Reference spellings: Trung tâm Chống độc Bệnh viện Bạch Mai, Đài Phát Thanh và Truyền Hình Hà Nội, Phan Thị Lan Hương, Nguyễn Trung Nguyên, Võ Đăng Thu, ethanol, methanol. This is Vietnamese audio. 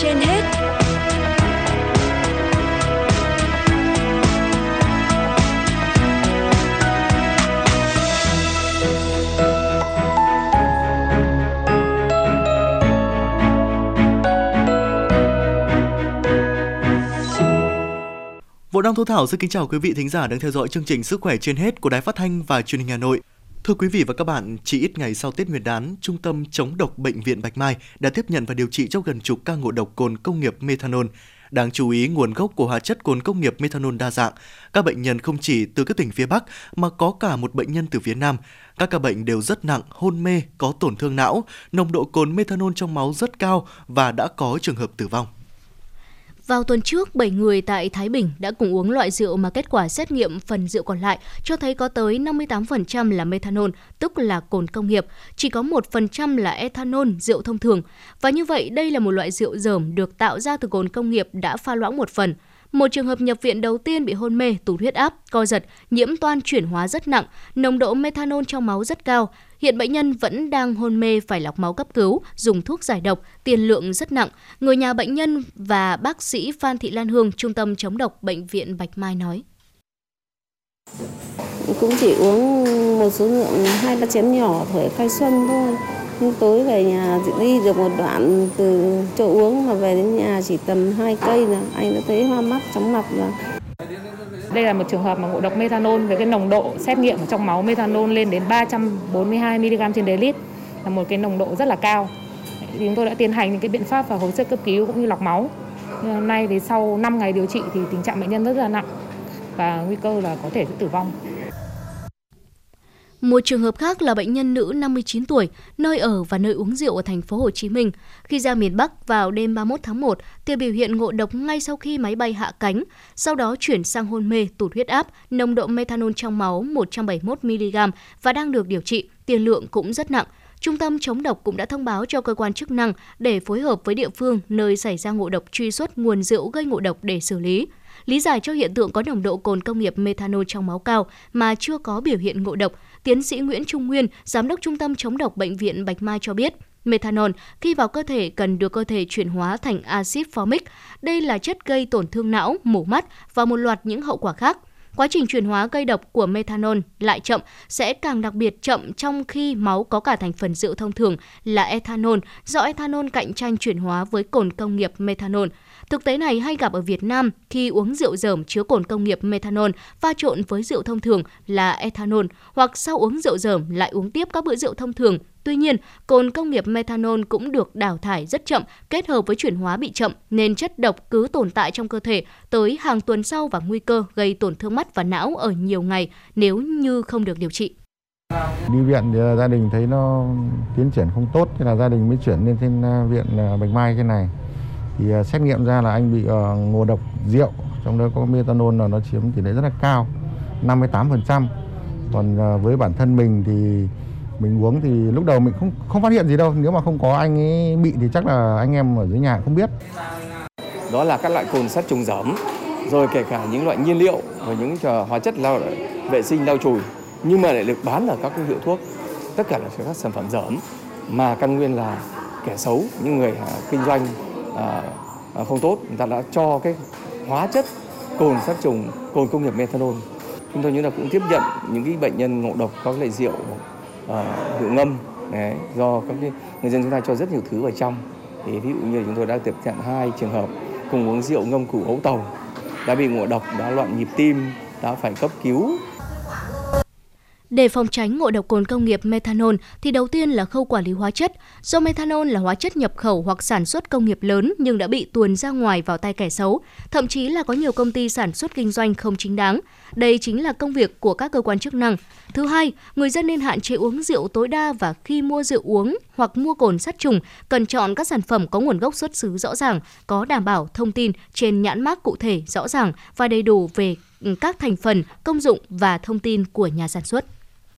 trên hết. Võ Đăng Thu Thảo xin kính chào quý vị thính giả đang theo dõi chương trình Sức khỏe trên hết của Đài Phát thanh và Truyền hình Hà Nội. Thưa quý vị và các bạn, chỉ ít ngày sau Tết Nguyên đán, Trung tâm Chống độc Bệnh viện Bạch Mai đã tiếp nhận và điều trị cho gần chục ca ngộ độc cồn công nghiệp methanol. Đáng chú ý, nguồn gốc của hóa chất cồn công nghiệp methanol đa dạng. Các bệnh nhân không chỉ từ các tỉnh phía Bắc mà có cả một bệnh nhân từ phía Nam. Các ca bệnh đều rất nặng, hôn mê, có tổn thương não, nồng độ cồn methanol trong máu rất cao và đã có trường hợp tử vong. Vào tuần trước, 7 người tại Thái Bình đã cùng uống loại rượu mà kết quả xét nghiệm phần rượu còn lại cho thấy có tới 58% là methanol, tức là cồn công nghiệp, chỉ có 1% là ethanol, rượu thông thường. Và như vậy, đây là một loại rượu rởm được tạo ra từ cồn công nghiệp đã pha loãng một phần. Một trường hợp nhập viện đầu tiên bị hôn mê, tụt huyết áp, co giật, nhiễm toan chuyển hóa rất nặng, nồng độ methanol trong máu rất cao. Hiện bệnh nhân vẫn đang hôn mê, phải lọc máu cấp cứu, dùng thuốc giải độc, tiền lượng rất nặng. Người nhà bệnh nhân và bác sĩ Phan Thị Lan Hương, Trung tâm Chống độc Bệnh viện Bạch Mai nói. Cũng chỉ uống một số lượng 2-3 chén nhỏ thổi khai xuân thôi. Nhưng tối về nhà đi được một đoạn từ chỗ uống mà về đến nhà chỉ tầm 2 cây là anh đã thấy hoa mắt, chóng mặt rồi. Đây là một trường hợp mà ngộ độc methanol với cái nồng độ xét nghiệm ở trong máu methanol lên đến 342 mg trên dl, là một cái nồng độ rất là cao. Thì chúng tôi đã tiến hành những cái biện pháp và hồi sức cấp cứu cũng như lọc máu. Nhưng hôm nay thì sau 5 ngày điều trị thì tình trạng bệnh nhân rất là nặng và nguy cơ là có thể tử vong. Một trường hợp khác là bệnh nhân nữ 59 tuổi, nơi ở và nơi uống rượu ở thành phố Hồ Chí Minh. Khi ra miền Bắc vào đêm 31 tháng 1, thì biểu hiện ngộ độc ngay sau khi máy bay hạ cánh, sau đó chuyển sang hôn mê, tụt huyết áp, nồng độ methanol trong máu 171 mg và đang được điều trị, tiền lượng cũng rất nặng. Trung tâm chống độc cũng đã thông báo cho cơ quan chức năng để phối hợp với địa phương nơi xảy ra ngộ độc truy xuất nguồn rượu gây ngộ độc để xử lý. Lý giải cho hiện tượng có nồng độ cồn công nghiệp methanol trong máu cao mà chưa có biểu hiện ngộ độc, tiến sĩ Nguyễn Trung Nguyên, Giám đốc Trung tâm Chống độc Bệnh viện Bạch Mai cho biết, methanol khi vào cơ thể cần được cơ thể chuyển hóa thành axit formic. Đây là chất gây tổn thương não, mù mắt và một loạt những hậu quả khác. Quá trình chuyển hóa gây độc của methanol lại chậm, sẽ càng đặc biệt chậm trong khi máu có cả thành phần rượu thông thường là ethanol, do ethanol cạnh tranh chuyển hóa với cồn công nghiệp methanol. Thực tế này hay gặp ở Việt Nam khi uống rượu rởm chứa cồn công nghiệp methanol pha trộn với rượu thông thường là ethanol, hoặc sau uống rượu rởm lại uống tiếp các bữa rượu thông thường. Tuy nhiên, cồn công nghiệp methanol cũng được đào thải rất chậm, kết hợp với chuyển hóa bị chậm nên chất độc cứ tồn tại trong cơ thể tới hàng tuần sau và nguy cơ gây tổn thương mắt và não ở nhiều ngày nếu như không được điều trị. Đi viện thì gia đình thấy nó tiến triển không tốt, thế là gia đình mới chuyển lên trên viện Bạch Mai cái này. Thì xét nghiệm ra là anh bị ngộ độc rượu, trong đó có methanol là nó chiếm tỷ lệ rất là cao, 58%. Còn với bản thân mình thì mình uống thì lúc đầu mình không phát hiện gì đâu, nếu mà không có anh ấy bị thì chắc là anh em ở dưới nhà không biết. Đó là các loại cồn sát trùng rởm, rồi kể cả những loại nhiên liệu và những hóa chất vệ sinh lau chùi, nhưng mà lại được bán ở các hiệu thuốc. Tất cả là các sản phẩm rởm mà căn nguyên là kẻ xấu, những người kinh doanh không tốt, người ta đã cho cái hóa chất cồn sát trùng, cồn công nghiệp methanol. Chúng tôi như là cũng tiếp nhận những cái bệnh nhân ngộ độc các loại rượu, rượu ngâm đấy, do các người dân chúng ta cho rất nhiều thứ vào trong. Thì ví dụ như chúng tôi đã tiếp nhận 2 trường hợp cùng uống rượu ngâm củ hấu tàu đã bị ngộ độc, đã loạn nhịp tim, đã phải cấp cứu. Để phòng tránh ngộ độc cồn công nghiệp methanol thì đầu tiên là khâu quản lý hóa chất. Do methanol là hóa chất nhập khẩu hoặc sản xuất công nghiệp lớn nhưng đã bị tuồn ra ngoài vào tay kẻ xấu, thậm chí là có nhiều công ty sản xuất kinh doanh không chính đáng. Đây chính là công việc của các cơ quan chức năng. Thứ hai, người dân nên hạn chế uống rượu tối đa và khi mua rượu uống hoặc mua cồn sát trùng, cần chọn các sản phẩm có nguồn gốc xuất xứ rõ ràng, có đảm bảo thông tin trên nhãn mác cụ thể rõ ràng và đầy đủ về các thành phần, công dụng và thông tin của nhà sản xuất.